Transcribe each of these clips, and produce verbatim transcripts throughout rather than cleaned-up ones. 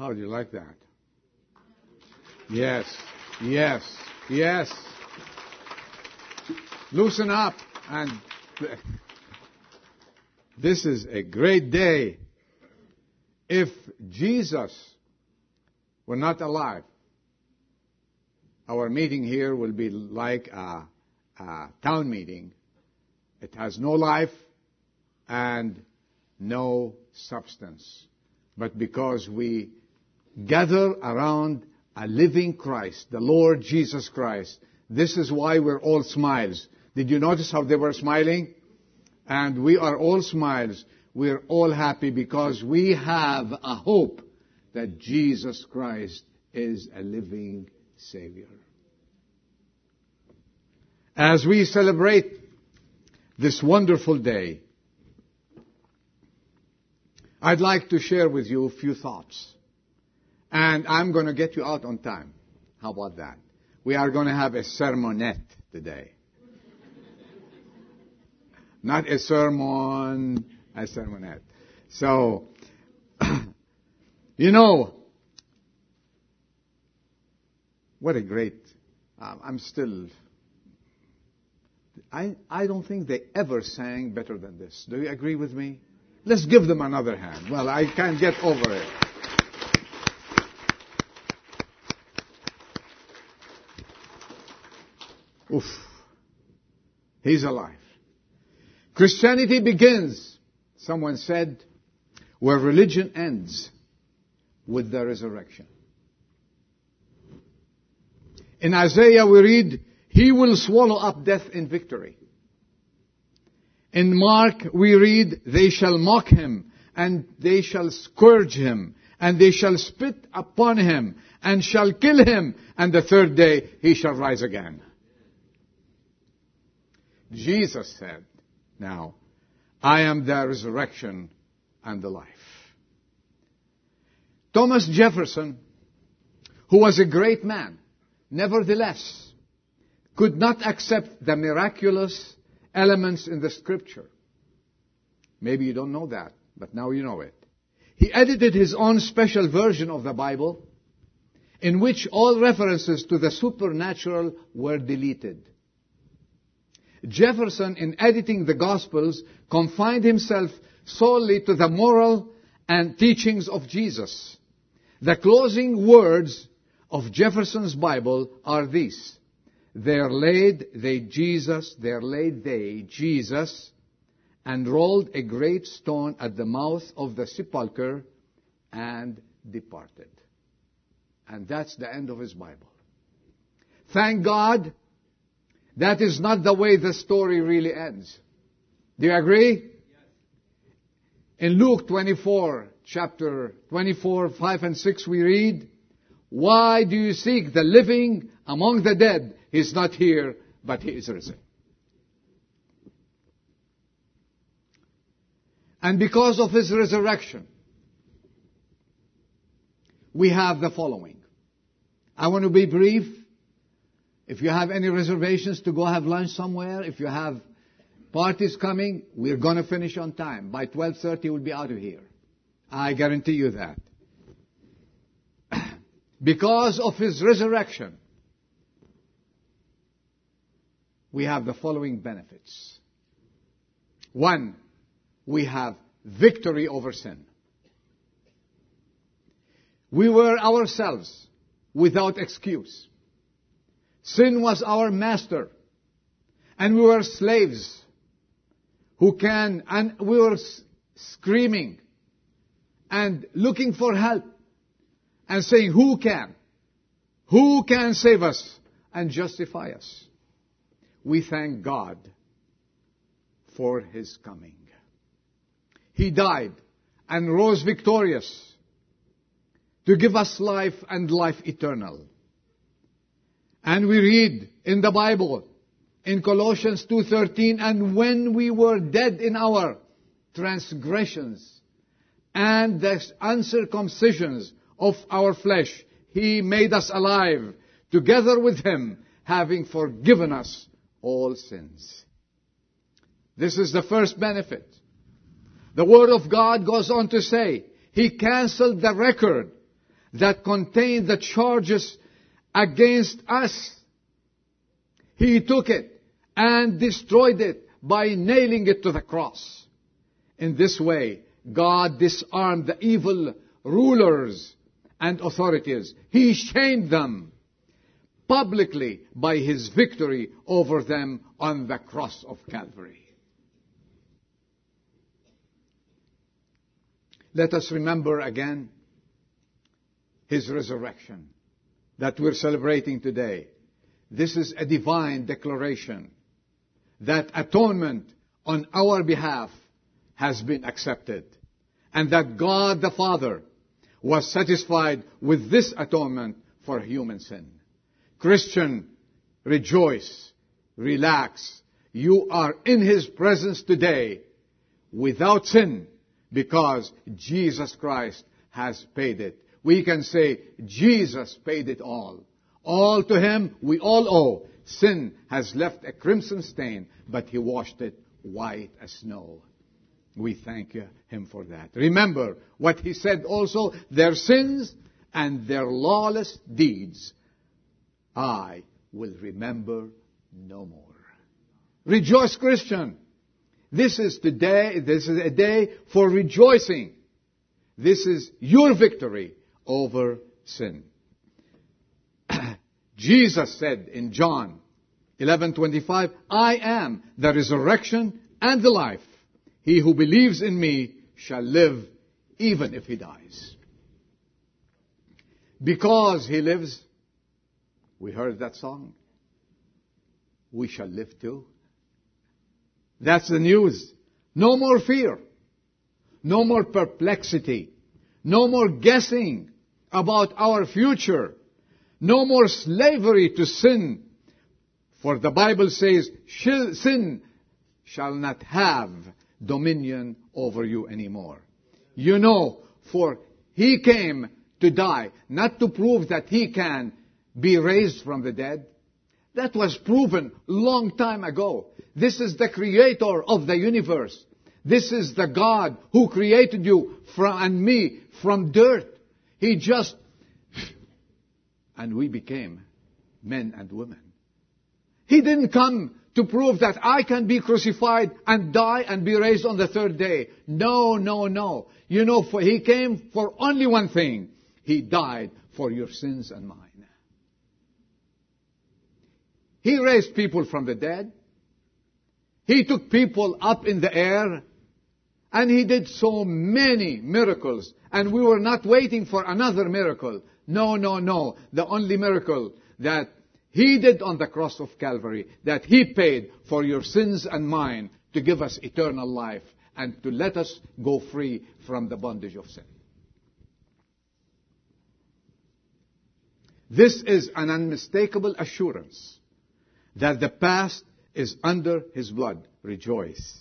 How do you like that? Yes, yes, yes. Loosen up. And this is a great day. If Jesus were not alive, our meeting here will be like a, a town meeting. It has no life and no substance. But because we gather around a living Christ, the Lord Jesus Christ, this is why we're all smiles. Did you notice how they were smiling? And we are all smiles. We're all happy because we have a hope that Jesus Christ is a living Savior. As we celebrate this wonderful day, I'd like to share with you a few thoughts. And I'm going to get you out on time. How about that? We are going to have a sermonette today. Not a sermon, a sermonette. So, you know, what a great, uh, I'm still, I, I don't think they ever sang better than this. Do you agree with me? Let's give them another hand. Well, I can't get over it. Oof. He's alive. Christianity begins, someone said, where religion ends, with the resurrection. In Isaiah we read, He will swallow up death in victory. In Mark we read, They shall mock him, and they shall scourge him, and they shall spit upon him, and shall kill him, and the third day he shall rise again. Jesus said, now, I am the resurrection and the life. Thomas Jefferson, who was a great man, nevertheless, could not accept the miraculous elements in the scripture. Maybe you don't know that, but now you know it. He edited his own special version of the Bible, in which all references to the supernatural were deleted. Jefferson, in editing the Gospels, confined himself solely to the moral and teachings of Jesus. The closing words of Jefferson's Bible are these. There laid they Jesus, there laid they Jesus, and rolled a great stone at the mouth of the sepulchre, and departed. And that's the end of his Bible. Thank God. That is not the way the story really ends. Do you agree? In Luke twenty-four, chapter twenty-four, five and six, we read, Why do you seek the living among the dead? He is not here, but he is risen. And because of his resurrection, we have the following. I want to be brief. If you have any reservations to go have lunch somewhere, if you have parties coming, we're going to finish on time. By twelve thirty, we'll be out of here. I guarantee you that. Because of his resurrection, we have the following benefits. One, we have victory over sin. We were ourselves without excuse. Sin was our master, and we were slaves who can, and we were screaming and looking for help and saying, who can? Who can save us and justify us? We thank God for His coming. He died and rose victorious to give us life and life eternal. And we read in the Bible, in Colossians two thirteen, And when we were dead in our transgressions and the uncircumcisions of our flesh, He made us alive together with Him, having forgiven us all sins. This is the first benefit. The Word of God goes on to say, He canceled the record that contained the charges against us. He took it and destroyed it by nailing it to the cross. In this way, God disarmed the evil rulers and authorities. He shamed them publicly by his victory over them on the cross of Calvary. Let us remember again his resurrection that we're celebrating today. This is a divine declaration that atonement on our behalf has been accepted, and that God the Father was satisfied with this atonement for human sin. Christian, rejoice, relax. You are in his presence today without sin, because Jesus Christ has paid it. We can say, Jesus paid it all. All to him we all owe. Sin has left a crimson stain, but he washed it white as snow. We thank him for that. Remember what he said also, their sins and their lawless deeds I will remember no more. Rejoice, Christian. This is today, this is a day for rejoicing. This is your victory over sin. Jesus said in John eleven twenty-five, I am the resurrection and the life. He who believes in me shall live even if he dies. Because he lives, we heard that song, we shall live too. That's the news. No more fear. No more perplexity. No more guessing about our future. No more slavery to sin. For the Bible says, sin shall not have dominion over you anymore. You know, for he came to die, not to prove that he can be raised from the dead. That was proven long time ago. This is the creator of the universe. This is the God who created you from, and me from dirt. He just, and we became men and women. He didn't come to prove that I can be crucified and die and be raised on the third day. No, no, no. You know, for he came for only one thing. He died for your sins and mine. He raised people from the dead. He took people up in the air. And he did so many miracles. And we were not waiting for another miracle. No, no, no. The only miracle that he did on the cross of Calvary, that he paid for your sins and mine to give us eternal life and to let us go free from the bondage of sin. This is an unmistakable assurance that the past is under his blood. Rejoice.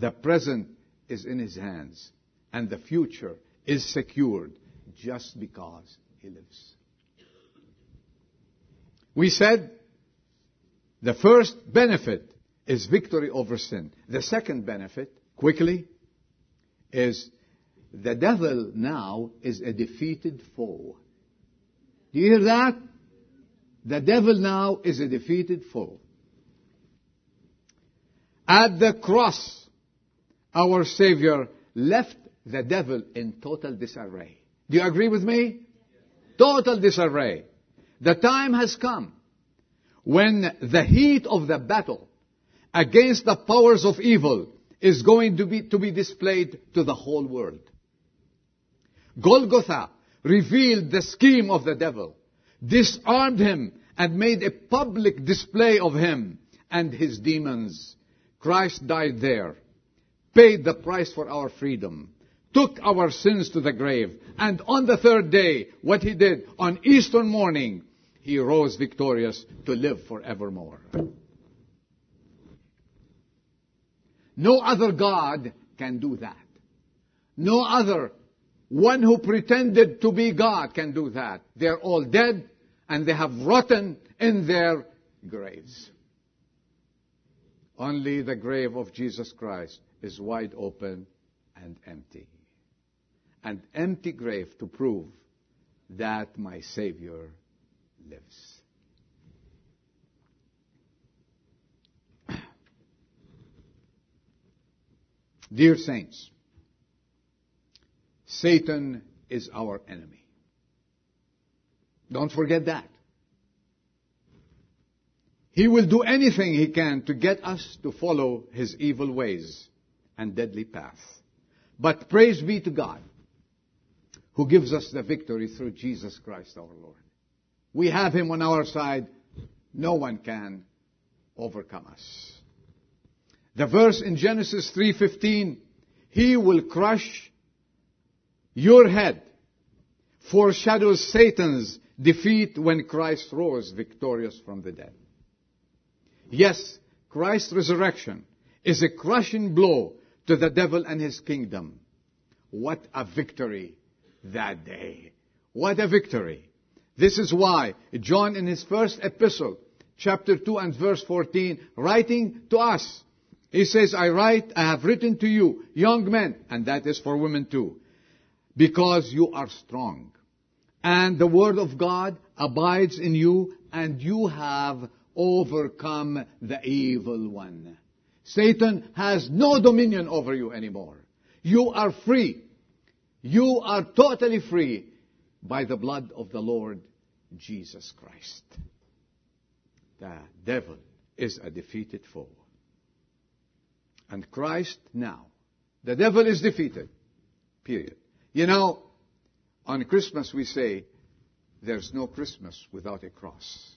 The present is in his hands, and the future is secured just because he lives. We said the first benefit is victory over sin. The second benefit, quickly, is the devil now is a defeated foe. Do you hear that? The devil now is a defeated foe. At the cross, our Savior left the devil in total disarray. Do you agree with me? Total disarray. The time has come when the heat of the battle against the powers of evil is going to be, to be displayed to the whole world. Golgotha revealed the scheme of the devil, disarmed him, and made a public display of him and his demons. Christ died there, paid the price for our freedom, took our sins to the grave, and on the third day, what he did on Easter morning, he rose victorious to live forevermore. No other God can do that. No other one who pretended to be God can do that. They're all dead, and they have rotten in their graves. Only the grave of Jesus Christ is wide open and empty. An empty grave to prove that my Savior lives. Dear saints, Satan is our enemy. Don't forget that. He will do anything he can to get us to follow his evil ways and deadly path. But praise be to God, who gives us the victory through Jesus Christ our Lord. We have him on our side. No one can overcome us. The verse in Genesis three fifteen, he will crush your head, foreshadows Satan's defeat when Christ rose victorious from the dead. Yes, Christ's resurrection is a crushing blow to the devil and his kingdom. What a victory that day. What a victory. This is why John, in his first epistle, chapter two and verse fourteen, writing to us, he says, I write, I have written to you, young men, and that is for women too, because you are strong, and the word of God abides in you, and you have overcome the evil one. Satan has no dominion over you anymore. You are free. You are totally free by the blood of the Lord Jesus Christ. The devil is a defeated foe. And Christ now. The devil is defeated. Period. You know, on Christmas we say, there's no Christmas without a cross.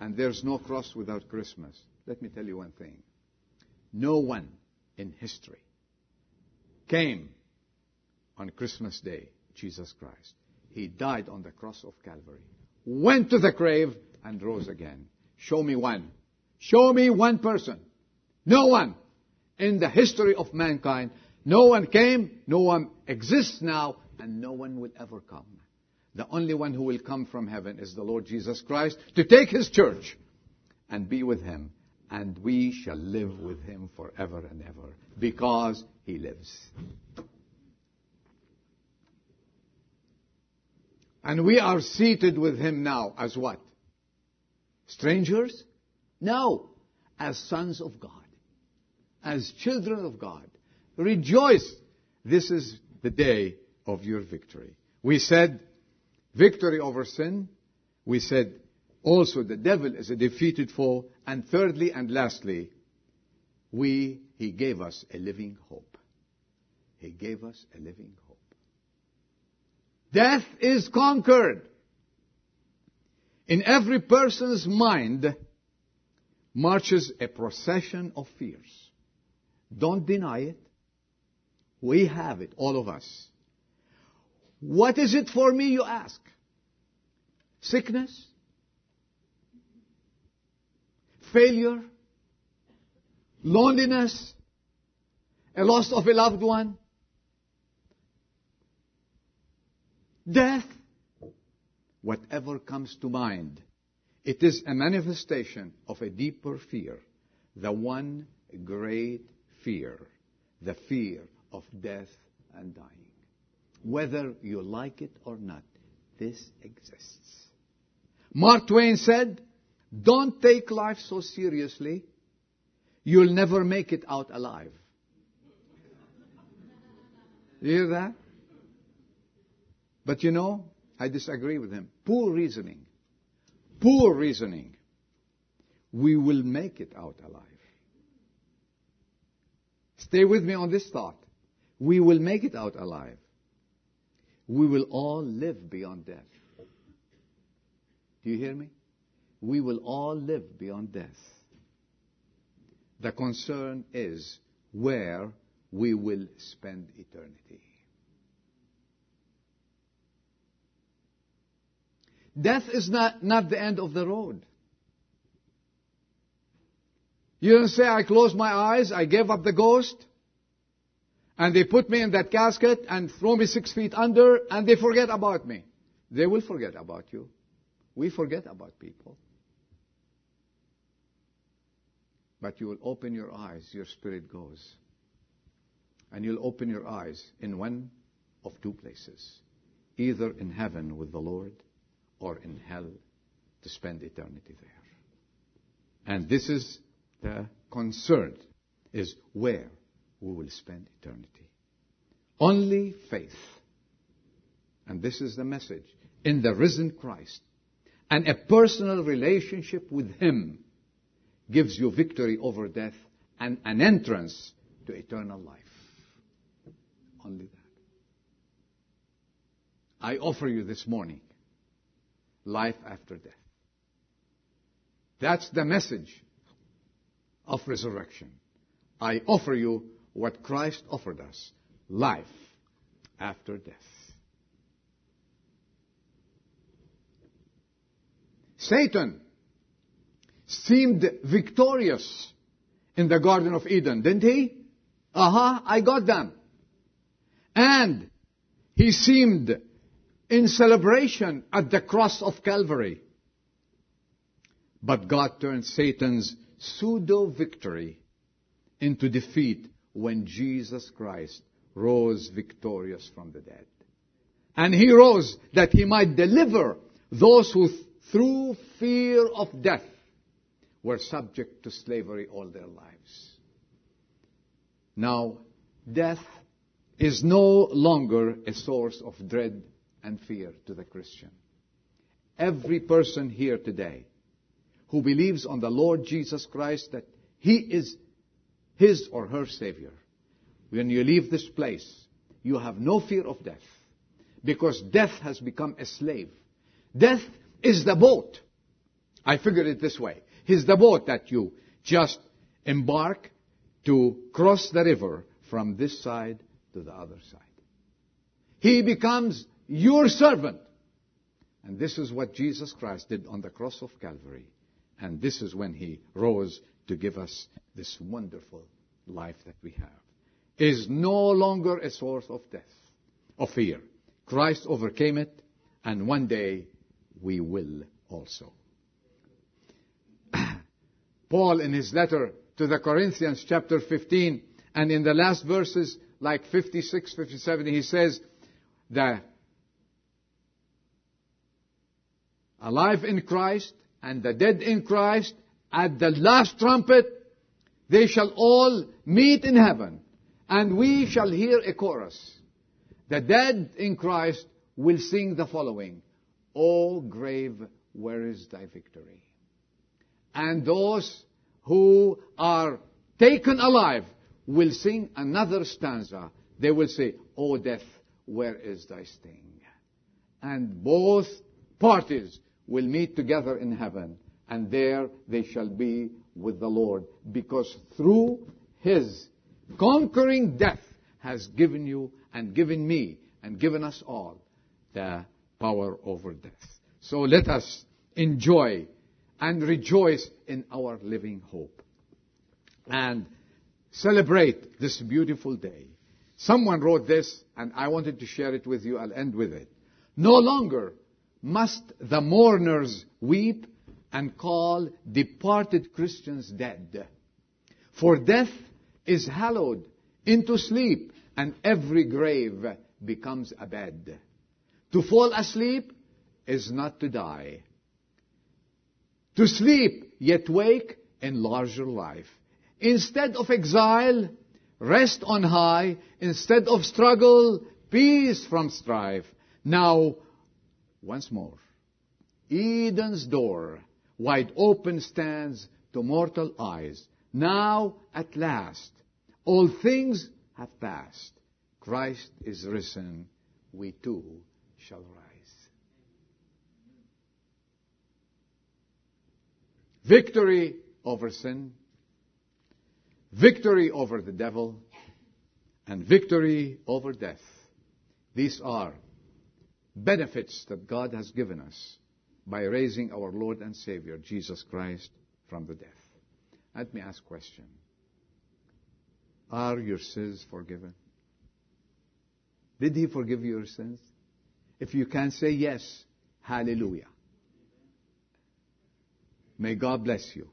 And there's no cross without Christmas. Let me tell you one thing. No one in history came on Christmas Day, Jesus Christ. He died on the cross of Calvary, went to the grave, and rose again. Show me one. Show me one person. No one in the history of mankind. No one came, no one exists now, and no one will ever come. The only one who will come from heaven is the Lord Jesus Christ to take his church and be with him. And we shall live with him forever and ever because he lives. And we are seated with him now as what? Strangers? No. As sons of God. As children of God. Rejoice. This is the day of your victory. We said victory over sin. We said also the devil is a defeated foe. And thirdly and lastly, we, he gave us a living hope. He gave us a living hope. Death is conquered. In every person's mind marches a procession of fears. Don't deny it. We have it, all of us. What is it for me, you ask? Sickness? Failure, loneliness, a loss of a loved one, death, whatever comes to mind, it is a manifestation of a deeper fear, the one great fear, the fear of death and dying. Whether you like it or not, this exists. Mark Twain said, don't take life so seriously, you'll never make it out alive. You hear that? But you know, I disagree with him. Poor reasoning. Poor reasoning. We will make it out alive. Stay with me on this thought. We will make it out alive. We will all live beyond death. Do you hear me? We will all live beyond death. The concern is where we will spend eternity. Death is not, not the end of the road. You don't say, I closed my eyes, I gave up the ghost, and they put me in that casket and throw me six feet under, and they forget about me. They will forget about you. We forget about people. But you will open your eyes, your spirit goes. And you'll open your eyes in one of two places. either in heaven with the Lord or in hell to spend eternity there. And this is the concern, is where we will spend eternity. Only faith. And this is the message, in the risen Christ. And a personal relationship with him gives you victory over death and an entrance to eternal life. Only that. I offer you this morning life after death. That's the message of resurrection. I offer you what Christ offered us, life after death. Satan seemed victorious in the Garden of Eden, didn't he? Aha, uh-huh, I got them. And he seemed in celebration at the cross of Calvary. But God turned Satan's pseudo-victory into defeat when Jesus Christ rose victorious from the dead. And he rose that he might deliver those who through fear of death were subject to slavery all their lives. Now, death is no longer a source of dread and fear to the Christian. Every person here today who believes on the Lord Jesus Christ that he is his or her Savior, when you leave this place, you have no fear of death, because death has become a slave. Death is the boat. I figured it this way. He's the boat that you just embark to cross the river from this side to the other side. He becomes your servant. And this is what Jesus Christ did on the cross of Calvary. And this is when he rose to give us this wonderful life that we have. It is no longer a source of death, of fear. Christ overcame it, and one day we will also. Paul, in his letter to the Corinthians, chapter fifteen, and in the last verses, like fifty-six, fifty-seven, he says that alive in Christ and the dead in Christ, at the last trumpet, they shall all meet in heaven, and we shall hear a chorus. The dead in Christ will sing the following: O grave, where is thy victory? And those who are taken alive will sing another stanza. They will say, O death, where is thy sting? And both parties will meet together in heaven, and there they shall be with the Lord, because through his conquering death has given you and given me and given us all the power over death. So let us enjoy and rejoice in our living hope and celebrate this beautiful day. Someone wrote this, and I wanted to share it with you. I'll end with it. No longer must the mourners weep and call departed Christians dead, for death is hallowed into sleep, and every grave becomes a bed. To fall asleep is not to die. To sleep, yet wake in larger life. Instead of exile, rest on high. Instead of struggle, peace from strife. Now, once more, Eden's door wide open stands to mortal eyes. Now, at last, all things have passed. Christ is risen. We too shall rise. Victory over sin, victory over the devil, and victory over death. These are benefits that God has given us by raising our Lord and Savior, Jesus Christ, from the death. Let me ask a question. Are your sins forgiven? Did he forgive your sins? If you can say yes, hallelujah. May God bless you.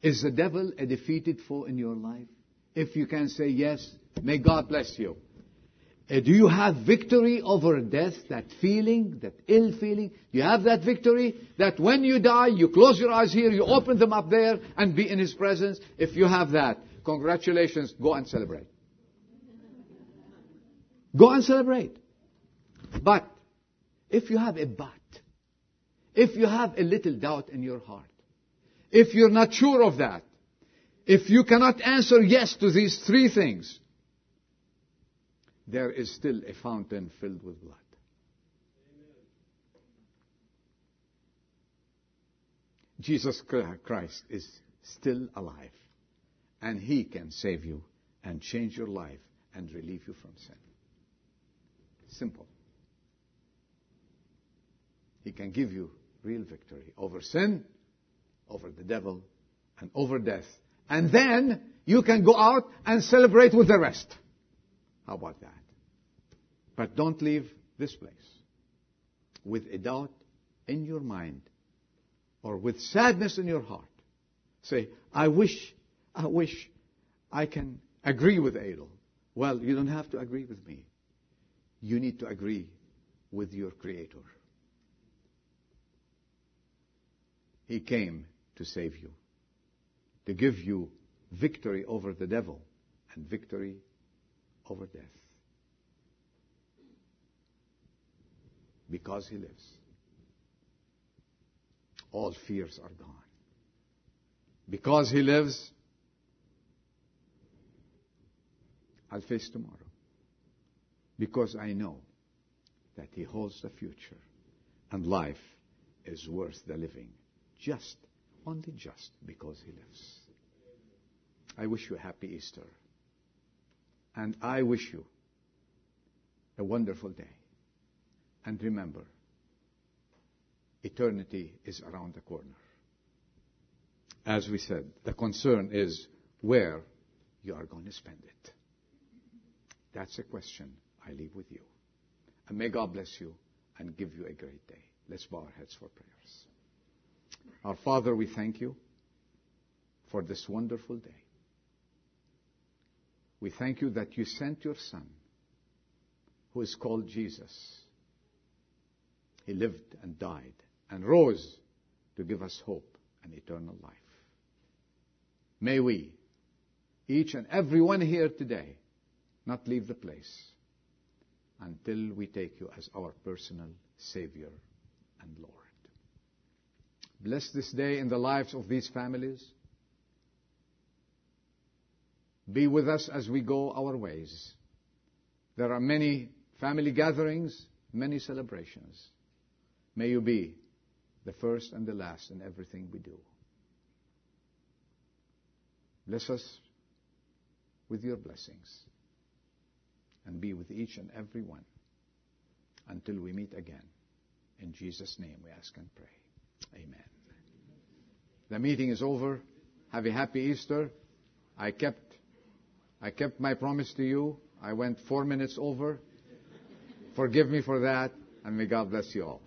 Is the devil a defeated foe in your life? If you can say yes, may God bless you. Do you have victory over death, that feeling, that ill feeling? Do you have that victory? That when you die, you close your eyes here, you open them up there, and be in His presence? If you have that, congratulations, go and celebrate. Go and celebrate. But, if you have a but, if you have a little doubt in your heart, if you're not sure of that, if you cannot answer yes to these three things, there is still a fountain filled with blood. Jesus Christ is still alive, and He can save you and change your life and relieve you from sin. Simple. He can give you real victory over sin, over the devil, and over death. And then you can go out and celebrate with the rest. How about that? But don't leave this place with a doubt in your mind or with sadness in your heart. Say, I wish, I wish I can agree with Adol. Well, you don't have to agree with me. You need to agree with your Creator. He came to save you, to give you victory over the devil and victory over death, because He lives. All fears are gone. Because He lives, I'll face tomorrow. Because I know that He holds the future, and life is worth the living, just, only just, because He lives. I wish you a happy Easter. And I wish you a wonderful day. And remember, eternity is around the corner. As we said, the concern is where you are going to spend it. That's a question I leave with you. And may God bless you and give you a great day. Let's bow our heads for prayers. Our Father, we thank You for this wonderful day. We thank You that You sent Your Son, who is called Jesus. He lived and died and rose to give us hope and eternal life. May we, each and every one here today, not leave the place until we take You as our personal Savior and Lord. Bless this day in the lives of these families. Be with us as we go our ways. There are many family gatherings, many celebrations. May You be the first and the last in everything we do. Bless us with Your blessings, and be with each and every one until we meet again. In Jesus' name we ask and pray. Amen. The meeting is over. Have a happy Easter. I kept I kept my promise to you. I went four minutes over. Forgive me for that, and may God bless you all.